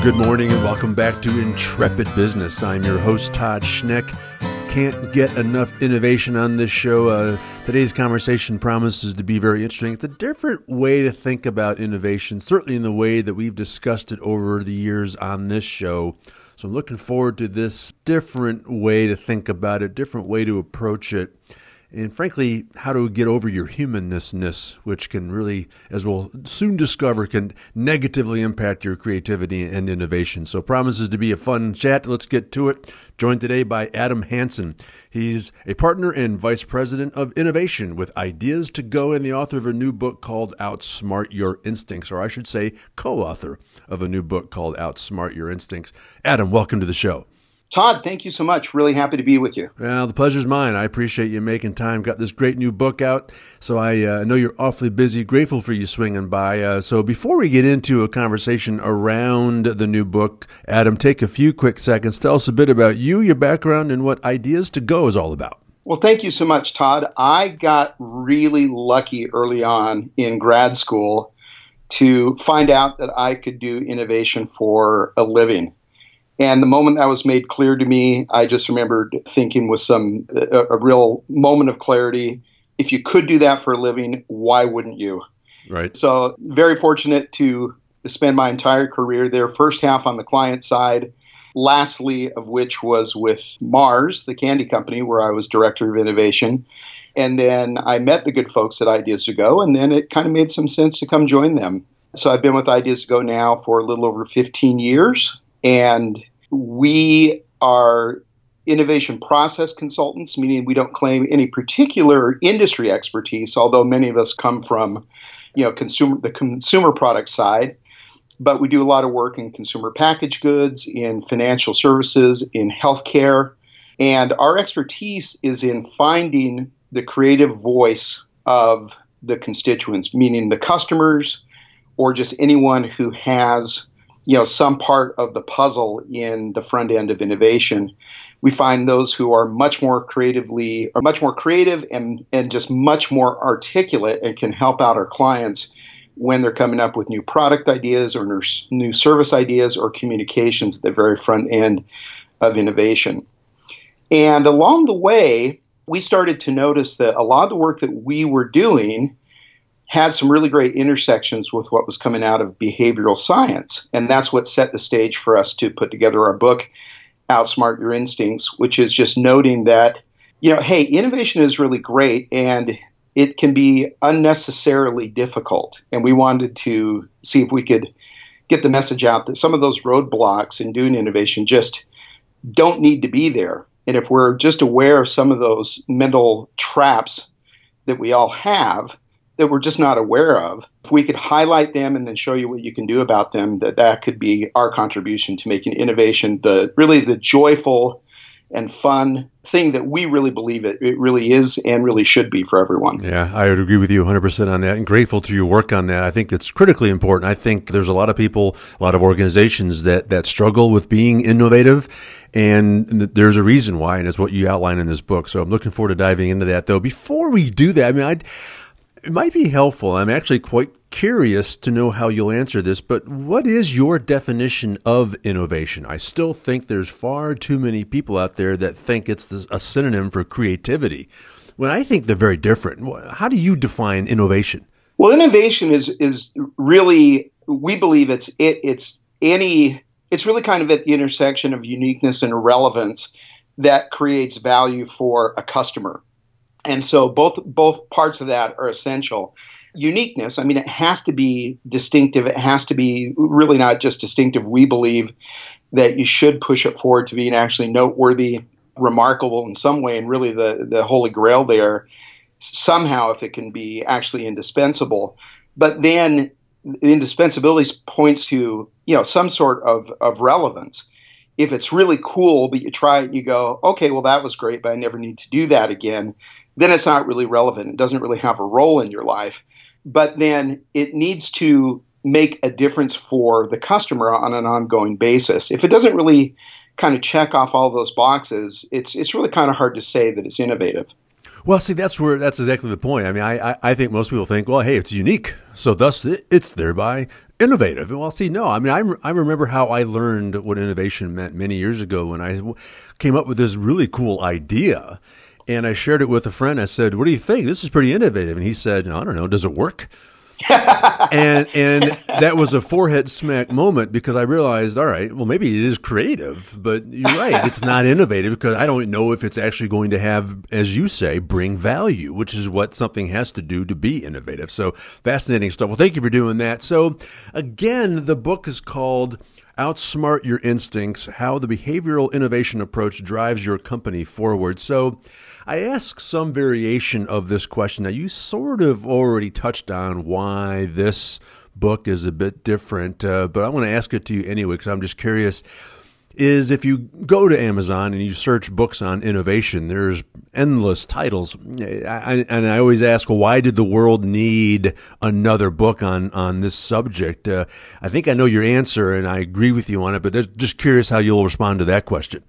Good morning and welcome back to Intrepid Business. I'm your host, Todd Schnick. Can't get enough innovation on this show. Today's conversation promises to be very interesting. It's a different way to think about innovation, certainly in the way that we've discussed it over the years on this show. So I'm looking forward to this different way to think about it, different way to approach it, and frankly, how to get over your humannessness, which can really, as we'll soon discover, can negatively impact your creativity and innovation. So promises to be a fun chat. Let's get to it. Joined today by Adam Hansen. He's a partner and vice president of innovation with Ideas To Go and the author of a new book called Outsmart Your Instincts, or I should say co-author of a new book called Outsmart Your Instincts. Adam, welcome to the show. Todd, thank you so much. Really happy to be with you. Well, the pleasure's mine. I appreciate you making time. Got this great new book out, so I know you're awfully busy. Grateful for you swinging by. So before we get into a conversation around the new book, Adam, take a few quick seconds. Tell us a bit about you, your background, and what Ideas To Go is all about. Well, thank you so much, Todd. I got really lucky early on in grad school to find out that I could do innovation for a living. And the moment that was made clear to me, I just remembered thinking with a real moment of clarity, if you could do that for a living, why wouldn't you? Right. So very fortunate to spend my entire career there, first half on the client side, lastly of which was with Mars, the candy company, where I was director of innovation. And then I met the good folks at Ideas To Go, and then it kind of made some sense to come join them. So I've been with Ideas To Go now for a little over 15 years. And we are innovation process consultants, meaning we don't claim any particular industry expertise, although many of us come from, the consumer product side. But we do a lot of work in consumer packaged goods, in financial services, in healthcare. And our expertise is in finding the creative voice of the constituents, meaning the customers or just anyone who has some part of the puzzle in the front end of innovation. We find those who are much more creative and just much more articulate and can help out our clients when they're coming up with new product ideas or new service ideas or communications at the very front end of innovation. And along the way, we started to notice that a lot of the work that we were doing had some really great intersections with what was coming out of behavioral science. And that's what set the stage for us to put together our book, Outsmart Your Instincts, which is just noting that, hey, innovation is really great and it can be unnecessarily difficult. And we wanted to see if we could get the message out that some of those roadblocks in doing innovation just don't need to be there. And if we're just aware of some of those mental traps that we all have, that we're just not aware of, if we could highlight them and then show you what you can do about them, that could be our contribution to making innovation the joyful and fun thing that we really believe it really is and really should be for everyone. Yeah, I would agree with you 100% on that, and grateful to your work on that. I think it's critically important. I think there's a lot of people, a lot of organizations that struggle with being innovative, and there's a reason why, and it's what you outline in this book. So I'm looking forward to diving into that, though. Before we do that, it might be helpful. I'm actually quite curious to know how you'll answer this, but what is your definition of innovation? I still think there's far too many people out there that think it's a synonym for creativity, when I think they're very different. How do you define innovation? Well, innovation is really, we believe it's really kind of at the intersection of uniqueness and relevance that creates value for a customer. And so both parts of that are essential. Uniqueness, it has to be distinctive. It has to be really not just distinctive. We believe that you should push it forward to being actually noteworthy, remarkable in some way, and really the holy grail there somehow if it can be actually indispensable. But then the indispensability points to, you know, some sort of relevance. If it's really cool, but you try it and you go, okay, well, that was great, but I never need to do that again, then it's not really relevant. It doesn't really have a role in your life. But then it needs to make a difference for the customer on an ongoing basis. If it doesn't really kind of check off all those boxes, it's really kind of hard to say that it's innovative. Well, see, that's exactly the point. I mean, I think most people think, well, hey, it's unique, so thus it's thereby innovative. Well, see, no, I mean, I remember how I learned what innovation meant many years ago when I came up with this really cool idea, and I shared it with a friend. I said, "What do you think? This is pretty innovative." And he said, "I don't know. Does it work?" and that was a forehead smack moment, because I realized, all right, well, maybe it is creative, but you're right, it's not innovative, because I don't know if it's actually going to have, as you say, bring value, which is what something has to do to be innovative. So fascinating stuff. Well, thank you for doing that. So again, the book is called Outsmart Your Instincts: How the Behavioral Innovation Approach Drives Your Company Forward. So I ask some variation of this question. Now, you sort of already touched on why this book is a bit different, but I want to ask it to you anyway, because I'm just curious, is if you go to Amazon and you search books on innovation, there's endless titles. I always ask, well, why did the world need another book on this subject? I think I know your answer, and I agree with you on it, but just curious how you'll respond to that question.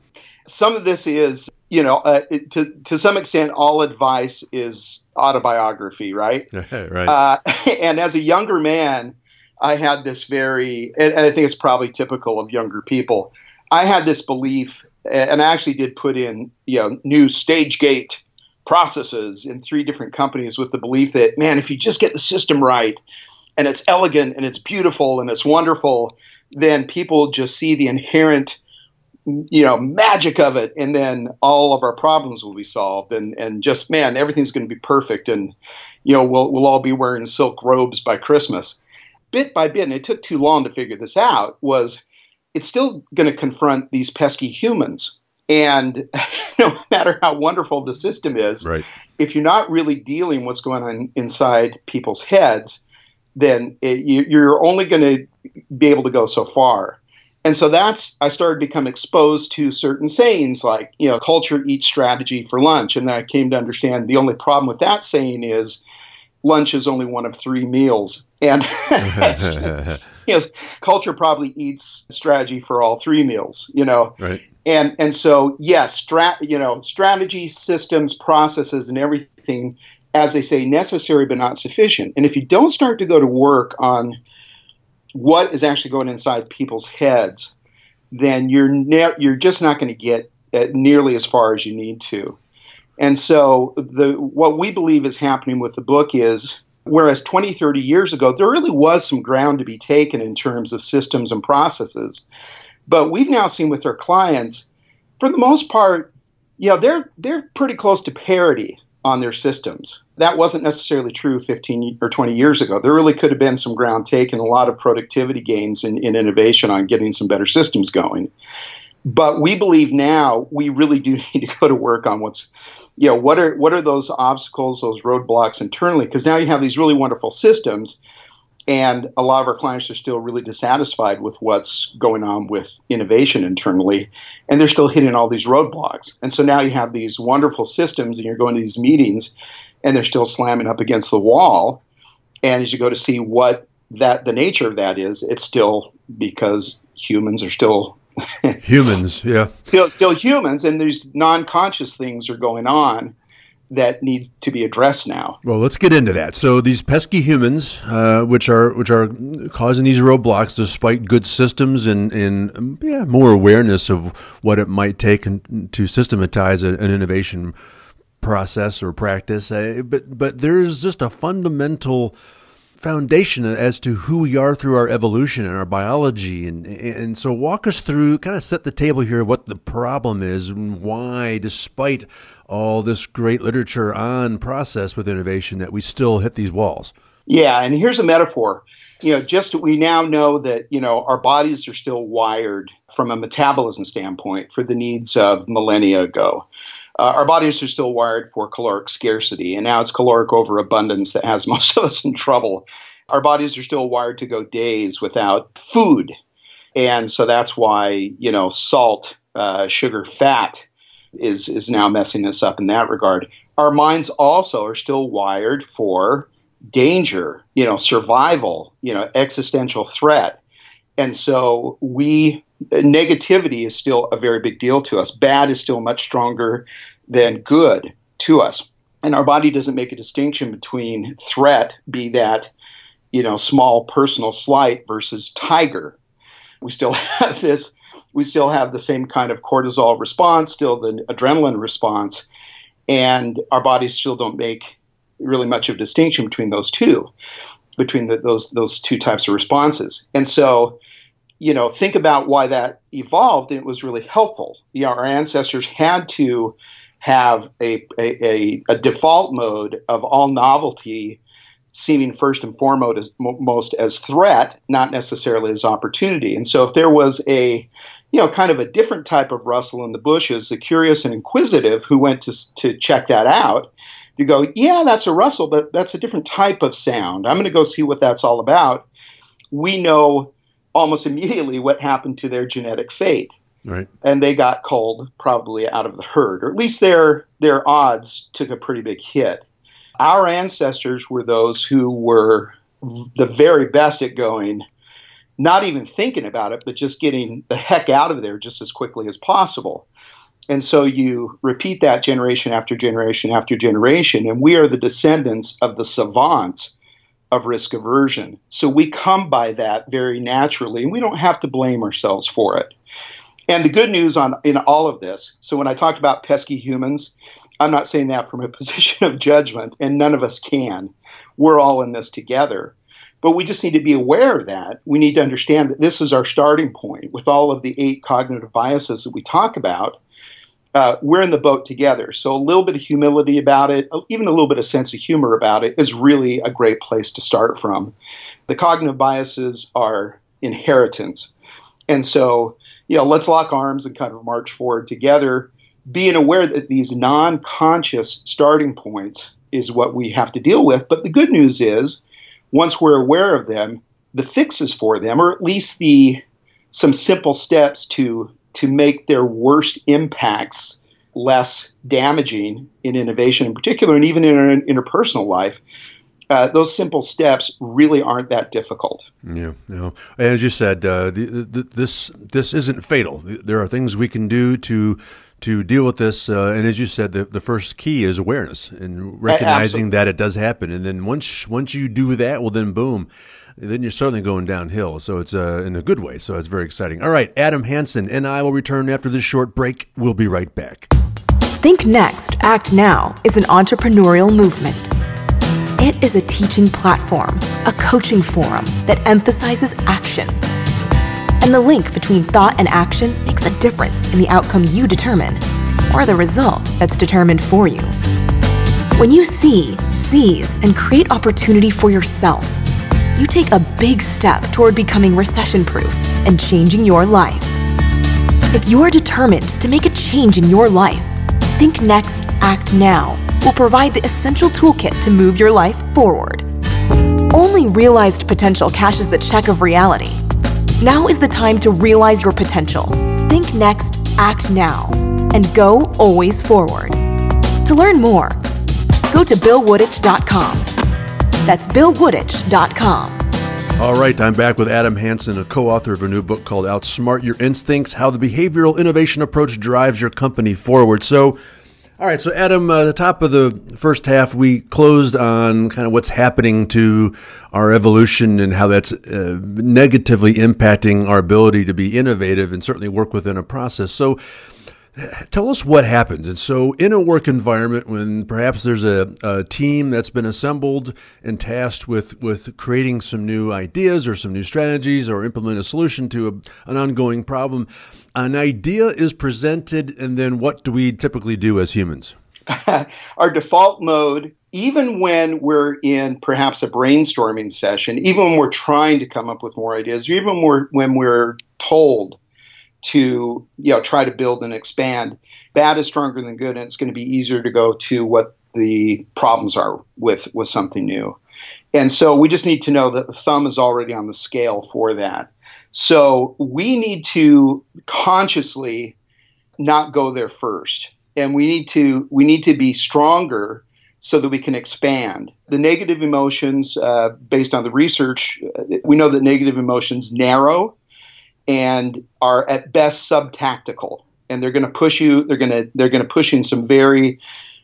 Some of this is, you know, to some extent, all advice is autobiography, right? Right. And as a younger man, I had this and I think it's probably typical of younger people, I had this belief, and I actually did put in, you know, new stage gate processes in 3 different companies with the belief that, man, if you just get the system right, and it's elegant, and it's beautiful, and it's wonderful, then people just see the inherent, you know, magic of it, and then all of our problems will be solved, and just, man, everything's going to be perfect, and, you know, we'll all be wearing silk robes by Christmas. Bit by bit, and it took too long to figure this out, was it's still going to confront these pesky humans, and no matter how wonderful the system is, right, if you're not really dealing with what's going on inside people's heads, then you're only going to be able to go so far. And so I started to become exposed to certain sayings like, you know, culture eats strategy for lunch. And then I came to understand the only problem with that saying is lunch is only one of 3 meals. And you know, culture probably eats strategy for all 3 meals, you know. Right. And so, yes, strategy, systems, processes, and everything, as they say, necessary but not sufficient. And if you don't start to go to work on what is actually going inside people's heads, then you're just not going to get nearly as far as you need to. And so what we believe is happening with the book is, whereas 20, 30 years ago, there really was some ground to be taken in terms of systems and processes. But we've now seen with our clients, for the most part, you know, they're pretty close to parity on their systems. That wasn't necessarily true 15 or 20 years ago. There really could have been some ground taken, a lot of productivity gains in innovation on getting some better systems going. But we believe now we really do need to go to work on what are those obstacles, those roadblocks internally, because now you have these really wonderful systems, and a lot of our clients are still really dissatisfied with what's going on with innovation internally, and they're still hitting all these roadblocks. And so now you have these wonderful systems, and you're going to these meetings, and they're still slamming up against the wall. And as you go to see what the nature of that is, it's still because humans are still humans, yeah. Still humans, and these non-conscious things are going on that needs to be addressed now. Well, let's get into that. So these pesky humans, which are causing these roadblocks, despite good systems and yeah, more awareness of what it might take to systematize an innovation process or practice. But there's just a fundamental foundation as to who we are through our evolution and our biology, and so walk us through, kind of set the table here, what the problem is and why, despite all this great literature on process with innovation, that we still hit these walls. Yeah, and here's a metaphor. You know, just we now know that, you know, our bodies are still wired from a metabolism standpoint for the needs of millennia ago. Our bodies are still wired for caloric scarcity, and now it's caloric overabundance that has most of us in trouble. Our bodies are still wired to go days without food. And so that's why, you know, salt, sugar, fat is now messing us up in that regard. Our minds also are still wired for danger, you know, survival, you know, existential threat. And so negativity is still a very big deal to us. Bad is still much stronger than good to us. And our body doesn't make a distinction between threat, be that, you know, small personal slight versus tiger. We still have the same kind of cortisol response, still the adrenaline response, and our bodies still don't make really much of a distinction between those two, between those two types of responses. And so, you know, think about why that evolved, and it was really helpful. You know, our ancestors had to have a default mode of all novelty seeming first and foremost as threat, not necessarily as opportunity. And so if there was a, you know, kind of a different type of rustle in the bushes, the curious and inquisitive who went to check that out, you go, yeah, that's a rustle, but that's a different type of sound. I'm going to go see what that's all about. We know almost immediately what happened to their genetic fate. Right. And they got culled probably out of the herd, or at least their odds took a pretty big hit. Our ancestors were those who were the very best at going, not even thinking about it, but just getting the heck out of there just as quickly as possible. And so you repeat that generation after generation after generation, and we are the descendants of the savants of risk aversion. So we come by that very naturally, and we don't have to blame ourselves for it. And the good news in all of this, so when I talked about pesky humans, I'm not saying that from a position of judgment, and none of us can. We're all in this together. But we just need to be aware of that. We need to understand that this is our starting point. With all of the 8 cognitive biases that we talk about, we're in the boat together. So a little bit of humility about it, even a little bit of sense of humor about it, is really a great place to start from. The cognitive biases are inheritance. And so, you know, let's lock arms and kind of march forward together, being aware that these non-conscious starting points is what we have to deal with. But the good news is, once we're aware of them, the fixes for them, or at least some simple steps to make their worst impacts less damaging in innovation in particular, and even in our interpersonal life, those simple steps really aren't that difficult. Yeah, no. And as you said, this isn't fatal. There are things we can do to deal with this. And as you said, the first key is awareness and recognizing that it does happen. And then once you do that, well, then boom, then you're certainly going downhill. So it's in a good way. So it's very exciting. All right, Adam Hansen and I will return after this short break. We'll be right back. Think Next, Act Now is an entrepreneurial movement. It is a teaching platform, a coaching forum that emphasizes action. And the link between thought and action makes a difference in the outcome you determine, or the result that's determined for you. When you see, seize, and create opportunity for yourself, you take a big step toward becoming recession-proof and changing your life. If you're determined to make a change in your life, Think Next, Act Now will provide the essential toolkit to move your life forward. Only realized potential cashes the check of reality. Now is the time to realize your potential. Think Next, Act Now, and go always forward. To learn more, go to BillWooditch.com. That's BillWooditch.com. All right, I'm back with Adam Hansen, a co-author of a new book called Outsmart Your Instincts, How the Behavioral Innovation Approach Drives Your Company Forward. So, all right, so Adam, the top of the first half, we closed on kind of what's happening to our evolution and how that's negatively impacting our ability to be innovative and certainly work within a process. So tell us what happens. And so in a work environment, when perhaps there's a team that's been assembled and tasked with creating some new ideas or some new strategies or implement a solution to an ongoing problem, an idea is presented, and then what do we typically do as humans? Our default mode, even when we're in perhaps a brainstorming session, even when we're trying to come up with more ideas, or even when we're told to, you know, try to build and expand, bad is stronger than good, and it's going to be easier to go to what the problems are with something new. And so we just need to know that the thumb is already on the scale for that. So we need to consciously not go there first. And we need to be stronger so that we can expand. The negative emotions, based on the research, we know that negative emotions narrow and are at best sub-tactical. And they're going to push you, they're going to push you in some very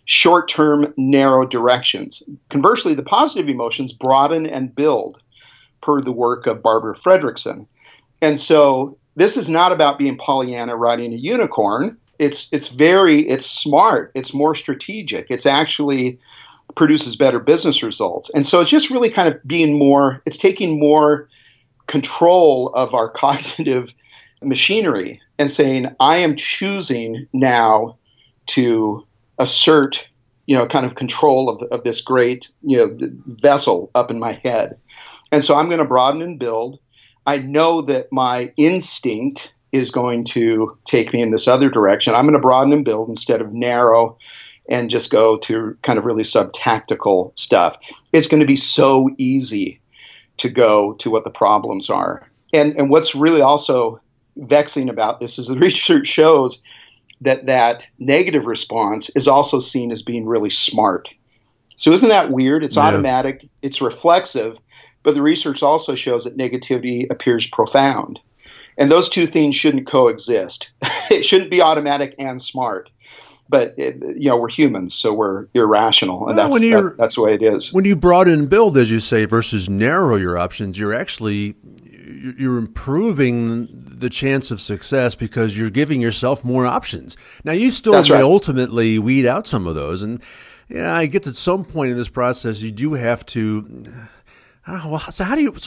short-term, narrow directions. Conversely, the positive emotions broaden and build, per the work of Barbara Fredrickson. And so this is not about being Pollyanna riding a unicorn. It's smart. It's more strategic. It's actually produces better business results. And so it's just really kind of taking more control of our cognitive machinery and saying, I am choosing now to assert, kind of control of this great, vessel up in my head. And so I'm going to broaden and build. I know that my instinct is going to take me in this other direction. I'm going to broaden and build instead of narrow and just go to kind of really sub-tactical stuff. It's going to be so easy to go to what the problems are. And what's really also vexing about this is the research shows that negative response is also seen as being really smart. So isn't that weird? It's automatic, it's reflexive, but the research also shows that negativity appears profound. And those two things shouldn't coexist. It shouldn't be automatic and smart. But, we're humans, so we're irrational, and that's the way it is. When you broaden and build, as you say, versus narrow your options, you're actually you're improving the chance of success because you're giving yourself more options. Now, you still may ultimately weed out some of those. And, I get to some point in this process, you do have to... So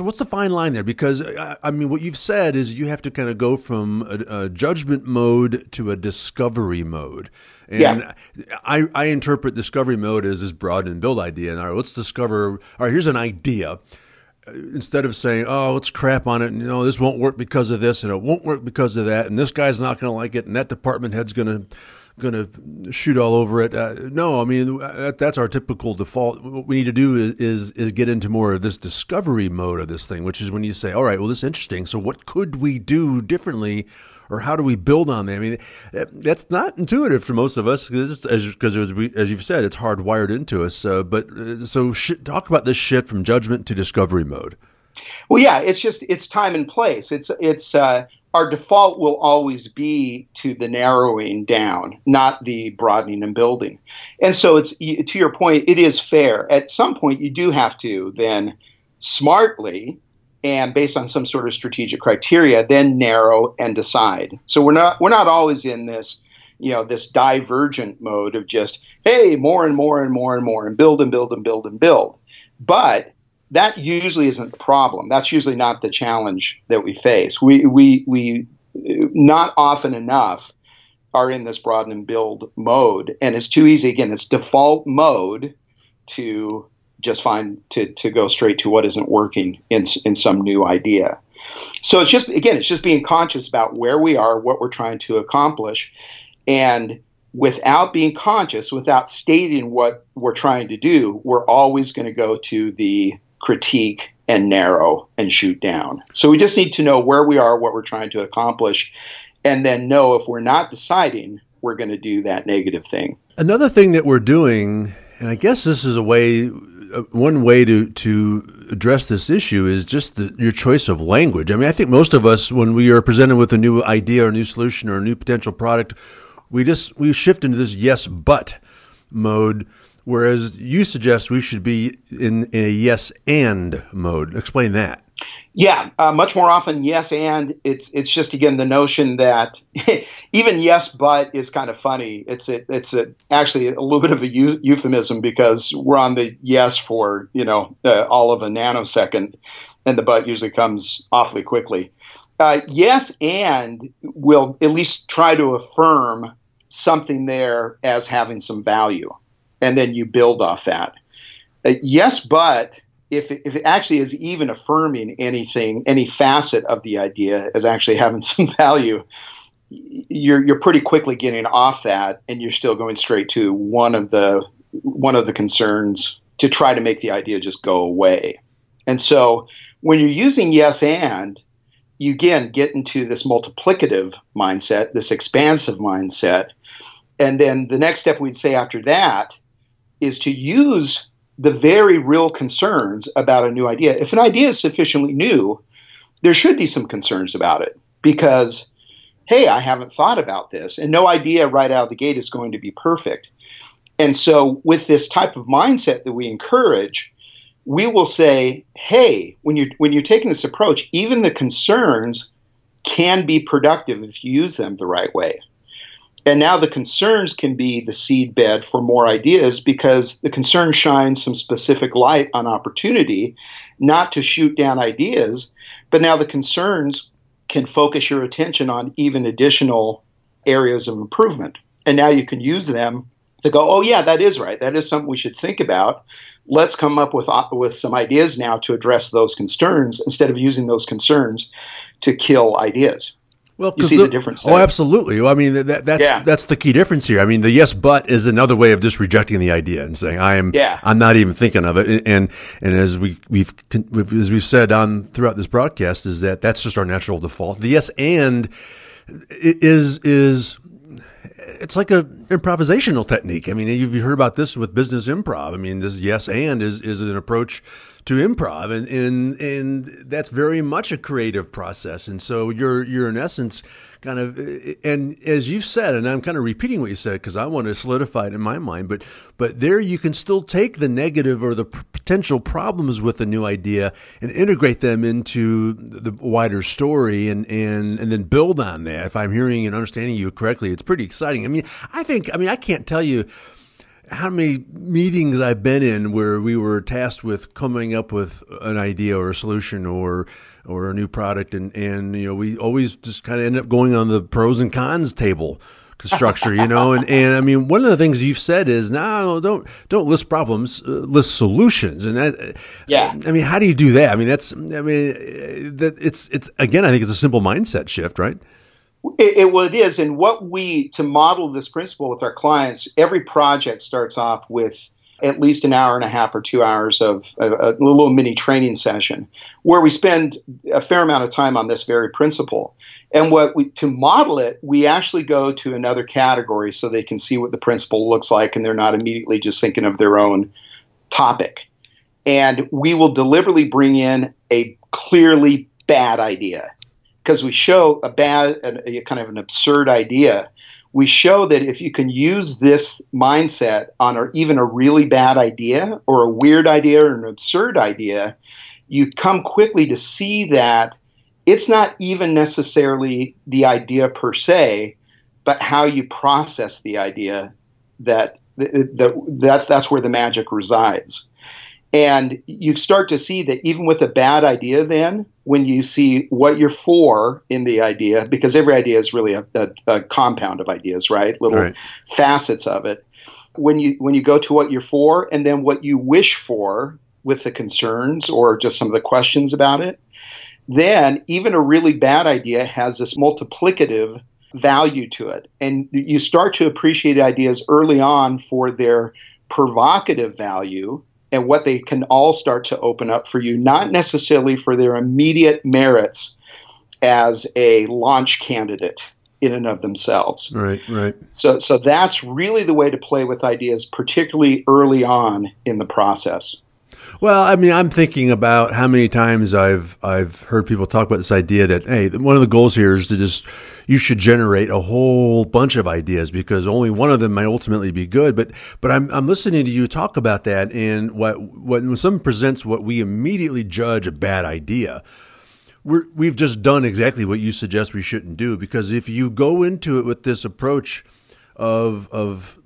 what's the fine line there? Because what you've said is you have to kind of go from a judgment mode to a discovery mode. And I interpret discovery mode as this broaden and build idea. And all right, let's discover, here's an idea. Instead of saying, let's crap on it. And, this won't work because of this and it won't work because of that. And this guy's not going to like it. And that department head's going to shoot all over it. That's our typical default. What we need to do is get into more of this discovery mode of this thing, which is when you say, all right, well, this is interesting. So what could we do differently, or how do we build on that? I mean, that's not intuitive for most of us because as you've said, it's hardwired into us. Talk about this shift from judgment to discovery mode. Well, it's time and place. Our default will always be to the narrowing down, not the broadening and building. And so it's, to your point, it is fair. At some point, you do have to then smartly and based on some sort of strategic criteria, then narrow and decide. So we're not always in this, this divergent mode of just, hey, more and more and more and more and build and build and build and build. But that usually isn't the problem. That's usually not the challenge that we face. We not often enough are in this broaden and build mode, and it's too easy. Again, it's default mode to just to go straight to what isn't working in some new idea. So it's just being conscious about where we are, what we're trying to accomplish, and without being conscious, without stating what we're trying to do, we're always going to go to the critique and narrow and shoot down. So we just need to know where we are, what we're trying to accomplish, and then know if we're not deciding, we're going to do that negative thing. Another thing that we're doing, and I guess this is one way to address this issue is just your choice of language. I mean, I think most of us, when we are presented with a new idea or a new solution or a new potential product, we shift into this yes, but mode. Whereas you suggest we should be in a yes and mode. Explain that. Yeah, much more often yes and. It's just, again, the notion that even yes but is kind of funny. It's actually a little bit of a euphemism because we're on the yes for all of a nanosecond, and the but usually comes awfully quickly. Yes and will at least try to affirm something there as having some value. And then you build off that. Yes, but if it actually is even affirming anything, any facet of the idea as actually having some value, you're pretty quickly getting off that, and you're still going straight to one of the one of the concerns to try to make the idea just go away. And so when you're using yes and, you again get into this multiplicative mindset, this expansive mindset. And then the next step we'd say after that is to use the very real concerns about a new idea. If an idea is sufficiently new, there should be some concerns about it because, hey, I haven't thought about this, and no idea right out of the gate is going to be perfect. And so with this type of mindset that we encourage, we will say, hey, when you're taking this approach, even the concerns can be productive if you use them the right way. And now the concerns can be the seedbed for more ideas because the concern shines some specific light on opportunity, not to shoot down ideas, but now the concerns can focus your attention on even additional areas of improvement. And now you can use them to go, oh, yeah, that is right. That is something we should think about. Let's come up with some ideas now to address those concerns instead of using those concerns to kill ideas. Well, you see the difference there. Oh, absolutely. Well, I mean, that's the key difference here. I mean, the yes, but is another way of just rejecting the idea and saying, I'm not even thinking of it. And as we've said on throughout this broadcast, is that that's just our natural default. The yes and is it's like a improvisational technique. I mean, you've heard about this with business improv. I mean, this yes and is an approach to improv, and that's very much a creative process. And so you're in essence kind of, and as you've said, and I'm kind of repeating what you said because I want to solidify it in my mind, but there you can still take the negative or the potential problems with a new idea and integrate them into the wider story and then build on that. If I'm hearing and understanding you correctly, it's pretty exciting. I can't tell you how many meetings I've been in where we were tasked with coming up with an idea or a solution or a new product, and you know, we always just kind of end up going on the pros and cons table structure, you know, and I mean, one of the things you've said is don't list problems, list solutions, and that, yeah. I mean, how do you do that? I mean, it's again, I think it's a simple mindset shift, right? It is, and to model this principle with our clients, every project starts off with at least an hour and a half or 2 hours of a little mini training session where we spend a fair amount of time on this very principle. And to model it, we actually go to another category so they can see what the principle looks like and they're not immediately just thinking of their own topic. And we will deliberately bring in a clearly bad idea. Because we show kind of an absurd idea, we show that if you can use this mindset on even a really bad idea or a weird idea or an absurd idea, you come quickly to see that it's not even necessarily the idea per se, but how you process the idea that's where the magic resides. And you start to see that even with a bad idea then, when you see what you're for in the idea, because every idea is really a compound of ideas, right? Little facets of it. When you go to what you're for and then what you wish for with the concerns or just some of the questions about it, then even a really bad idea has this multiplicative value to it. And you start to appreciate ideas early on for their provocative value and what they can all start to open up for you, not necessarily for their immediate merits as a launch candidate in and of themselves. Right. So that's really the way to play with ideas, particularly early on in the process. Well, I mean, I'm thinking about how many times I've heard people talk about this idea that, hey, one of the goals here is to you should generate a whole bunch of ideas because only one of them might ultimately be good. But I'm listening to you talk about that, and when someone presents what we immediately judge a bad idea, we've just done exactly what you suggest we shouldn't do, because if you go into it with this approach of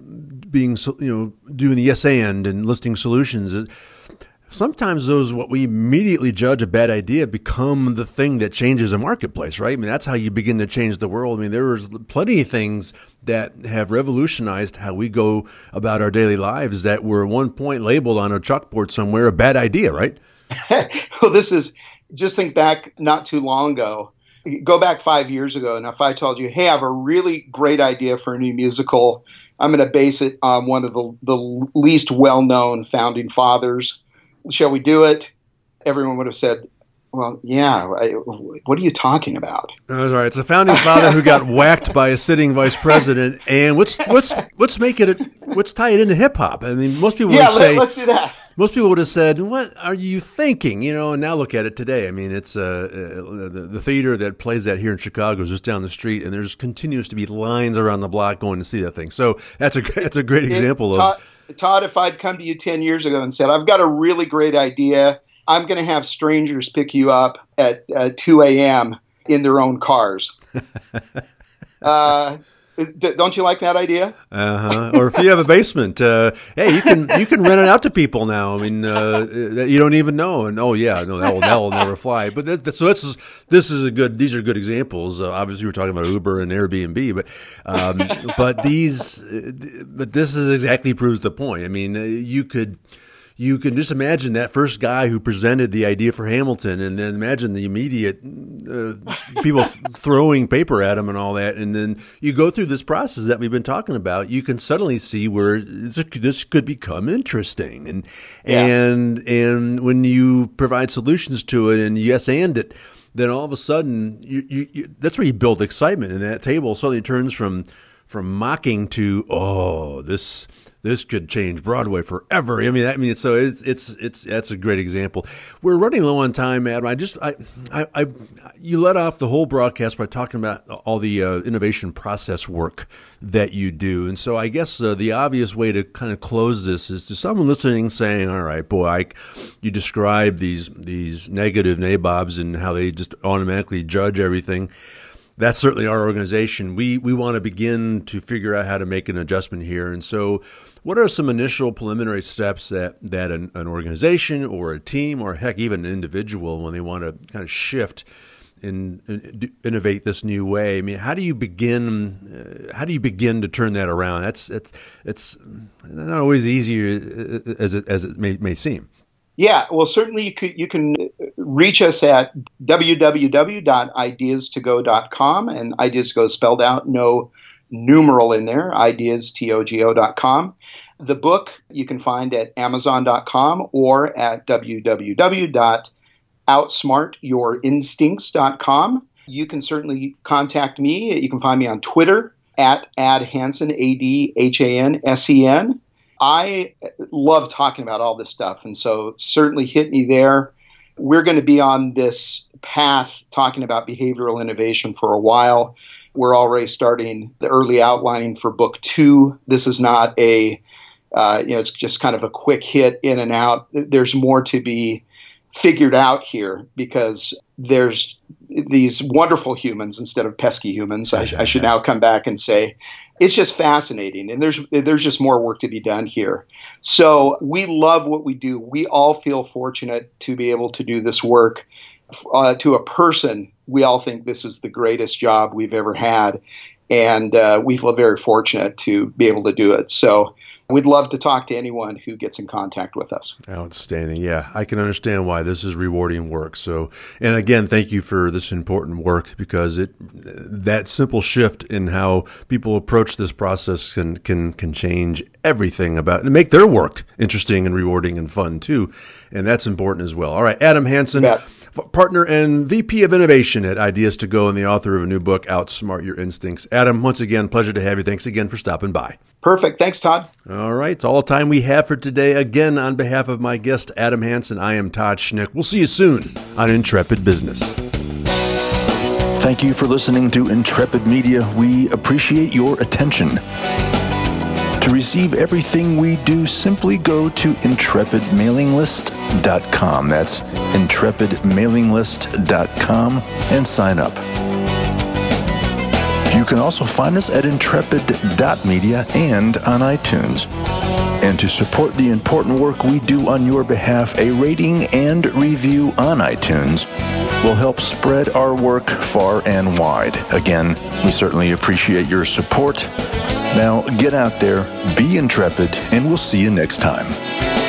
being, you know, doing the yes and listing solutions, sometimes those, what we immediately judge a bad idea, become the thing that changes a marketplace, right? I mean, that's how you begin to change the world. I mean, there's plenty of things that have revolutionized how we go about our daily lives that were at one point labeled on a chalkboard somewhere a bad idea, right? Well, just think back not too long ago. Go back 5 years ago, and if I told you, hey, I have a really great idea for a new musical, I'm going to base it on one of the least well-known founding fathers. Shall we do it? Everyone would have said, well, yeah, what are you talking about? All right, it's a founding father who got whacked by a sitting vice president, and let's tie it into hip hop. I mean, most people would say, let's do that. Most people would have said, "What are you thinking?" You know, and now look at it today. I mean, it's the theater that plays that here in Chicago is just down the street, and there's continues to be lines around the block going to see that thing. So that's a great example of Todd. If I'd come to you 10 years ago and said, "I've got a really great idea. I'm going to have strangers pick you up at 2 a.m. in their own cars." Don't you like that idea? Uh-huh. Or if you have a basement, hey, you can rent it out to people now. I mean, you don't even know. And that will never fly. But these are good examples. Obviously, we're talking about Uber and Airbnb, but this is exactly proves the point. I mean, you can just imagine that first guy who presented the idea for Hamilton, and then imagine the immediate people throwing paper at him and all that. And then you go through this process that we've been talking about. You can suddenly see where this could become interesting. And when you provide solutions to it and yes and it, then all of a sudden you that's where you build excitement. And that table suddenly turns from mocking to, oh, this could change Broadway forever. I mean, so it's that's a great example. We're running low on time, Adam. You let off the whole broadcast by talking about all the innovation process work that you do, and so I guess the obvious way to kind of close this is to someone listening saying, "All right, boy, you describe these negative nabobs and how they just automatically judge everything." That's certainly our organization. We want to begin to figure out how to make an adjustment here. And so what are some initial preliminary steps that an organization or a team or, heck, even an individual, when they want to kind of shift and innovate this new way? I mean, how do you begin to turn that around? It's not always easy as it may seem. Yeah, well, certainly you can reach us at www.ideastogo.com, and Ideas To Go spelled out, no numeral in there, ideastogo.com. The book you can find at amazon.com or at www.outsmartyourinstincts.com. You can certainly contact me. You can find me on Twitter at @AdHansen, ADHANSEN. I love talking about all this stuff, and so certainly hit me there. We're going to be on this path talking about behavioral innovation for a while. We're already starting the early outlining for book 2. This is not it's just kind of a quick hit in and out. There's more to be figured out here because there's these wonderful humans instead of pesky humans. I should now come back and say it's just fascinating, and there's just more work to be done here. So we love what we do. We all feel fortunate to be able to do this work. To a person, we all think this is the greatest job we've ever had, and we feel very fortunate to be able to do it. So we'd love to talk to anyone who gets in contact with us. Outstanding. Yeah, I can understand why this is rewarding work. So, and again, thank you for this important work, because that simple shift in how people approach this process can change everything about and make their work interesting and rewarding and fun too. And that's important as well. All right, Adam Hansen, partner and VP of Innovation at Ideas To Go and the author of a new book, Outsmart Your Instincts. Adam, once again, pleasure to have you. Thanks again for stopping by. Perfect. Thanks, Todd. All right. It's all the time we have for today. Again, on behalf of my guest, Adam Hansen, I am Todd Schnick. We'll see you soon on Intrepid Business. Thank you for listening to Intrepid Media. We appreciate your attention. To receive everything we do, simply go to intrepidmailinglist.com. That's intrepidmailinglist.com and sign up. You can also find us at intrepid.media and on iTunes. And to support the important work we do on your behalf, a rating and review on iTunes will help spread our work far and wide. Again, we certainly appreciate your support. Now get out there, be intrepid, and we'll see you next time.